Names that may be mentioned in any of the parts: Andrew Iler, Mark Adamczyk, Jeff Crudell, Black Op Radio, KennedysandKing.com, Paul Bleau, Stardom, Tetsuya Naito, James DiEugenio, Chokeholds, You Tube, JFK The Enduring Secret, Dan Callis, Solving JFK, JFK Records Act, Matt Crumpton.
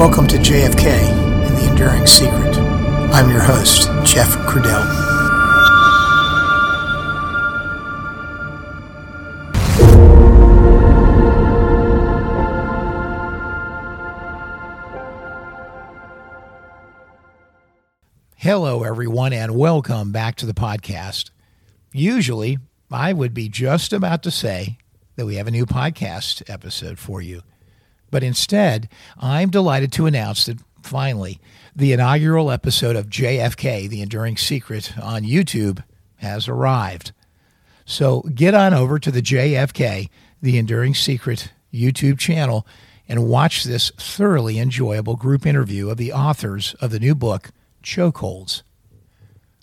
Welcome to JFK and the Enduring Secret. I'm your host, Jeff Crudell. Hello, everyone, and welcome back to the podcast. Usually, I would be just about to say that we have a new podcast episode for you. But instead, I'm delighted to announce that, finally, the inaugural episode of JFK, The Enduring Secret, on YouTube has arrived. So get on over to the JFK, The Enduring Secret YouTube channel and watch this thoroughly enjoyable group interview of the authors of the new book, Chokeholds.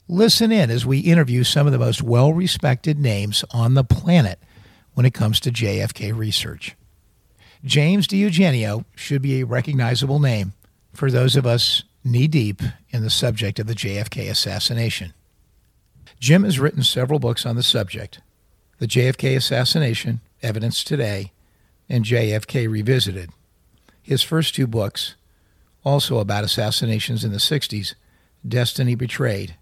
Listen in as we interview some of the most well-respected names on the planet when it comes to JFK research. James DiEugenio should be a recognizable name for those of us knee-deep in the subject of the JFK assassination. Jim has written several books on the subject, The JFK Assassination, Evidence Today, and JFK Revisited. His first two books, also about assassinations in the 60s, Destiny Betrayed,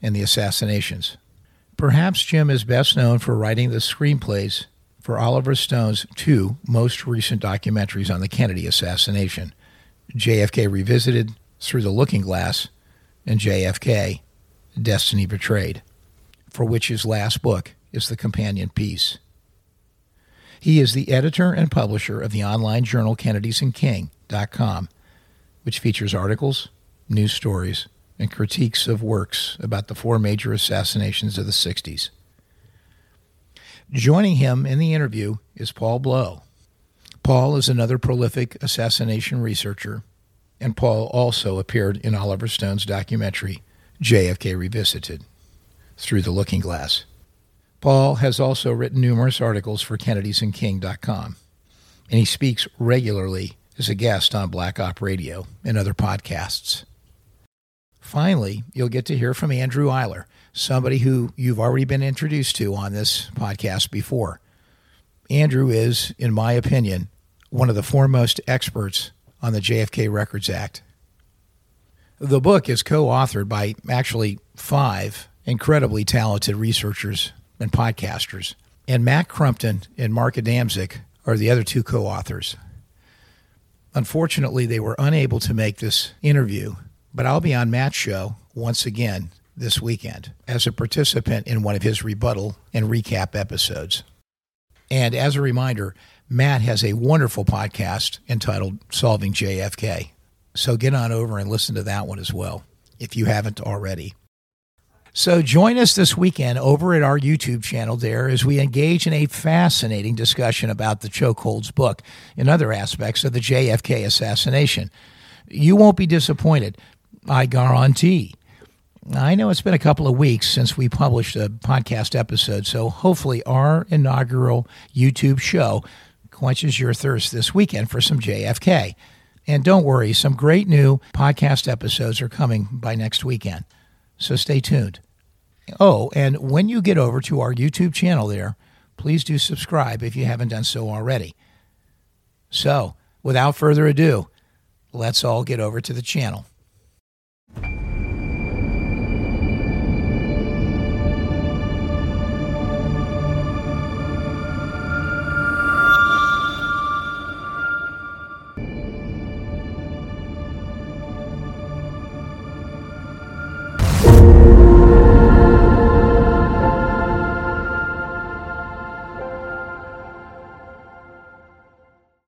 and The Assassinations. Perhaps Jim is best known for writing the screenplays for Oliver Stone's two most recent documentaries on the Kennedy assassination, JFK Revisited, Through the Looking Glass, and JFK, Destiny Betrayed, for which his last book is the companion piece. He is the editor and publisher of the online journal KennedysandKing.com, which features articles, news stories, and critiques of works about the four major assassinations of the 60s. Joining him in the interview is Paul Bleau. Paul is another prolific assassination researcher, and Paul also appeared in Oliver Stone's documentary, JFK Revisited, Through the Looking Glass. Paul has also written numerous articles for KennedysandKing.com, and he speaks regularly as a guest on Black Op Radio and other podcasts. Finally, you'll get to hear from Andrew Iler, somebody who you've already been introduced to on this podcast before. Andrew is, in my opinion, one of the foremost experts on the JFK Records Act. The book is co-authored by actually five incredibly talented researchers and podcasters, and Matt Crumpton and Mark Adamczyk are the other two co-authors. Unfortunately, they were unable to make this interview, but I'll be on Matt's show once again this weekend as a participant in one of his rebuttal and recap episodes. And as a reminder, Matt has a wonderful podcast entitled Solving JFK. So get on over and listen to that one as well, if you haven't already. So join us this weekend over at our YouTube channel there as we engage in a fascinating discussion about the Chokeholds book and other aspects of the JFK assassination. You won't be disappointed, I guarantee. I know it's been a couple of weeks since we published a podcast episode, so hopefully our inaugural YouTube show quenches your thirst this weekend for some JFK. And don't worry, some great new podcast episodes are coming by next weekend, so stay tuned. Oh, and when you get over to our YouTube channel there, please do subscribe if you haven't done so already. So, without further ado, let's all get over to the channel.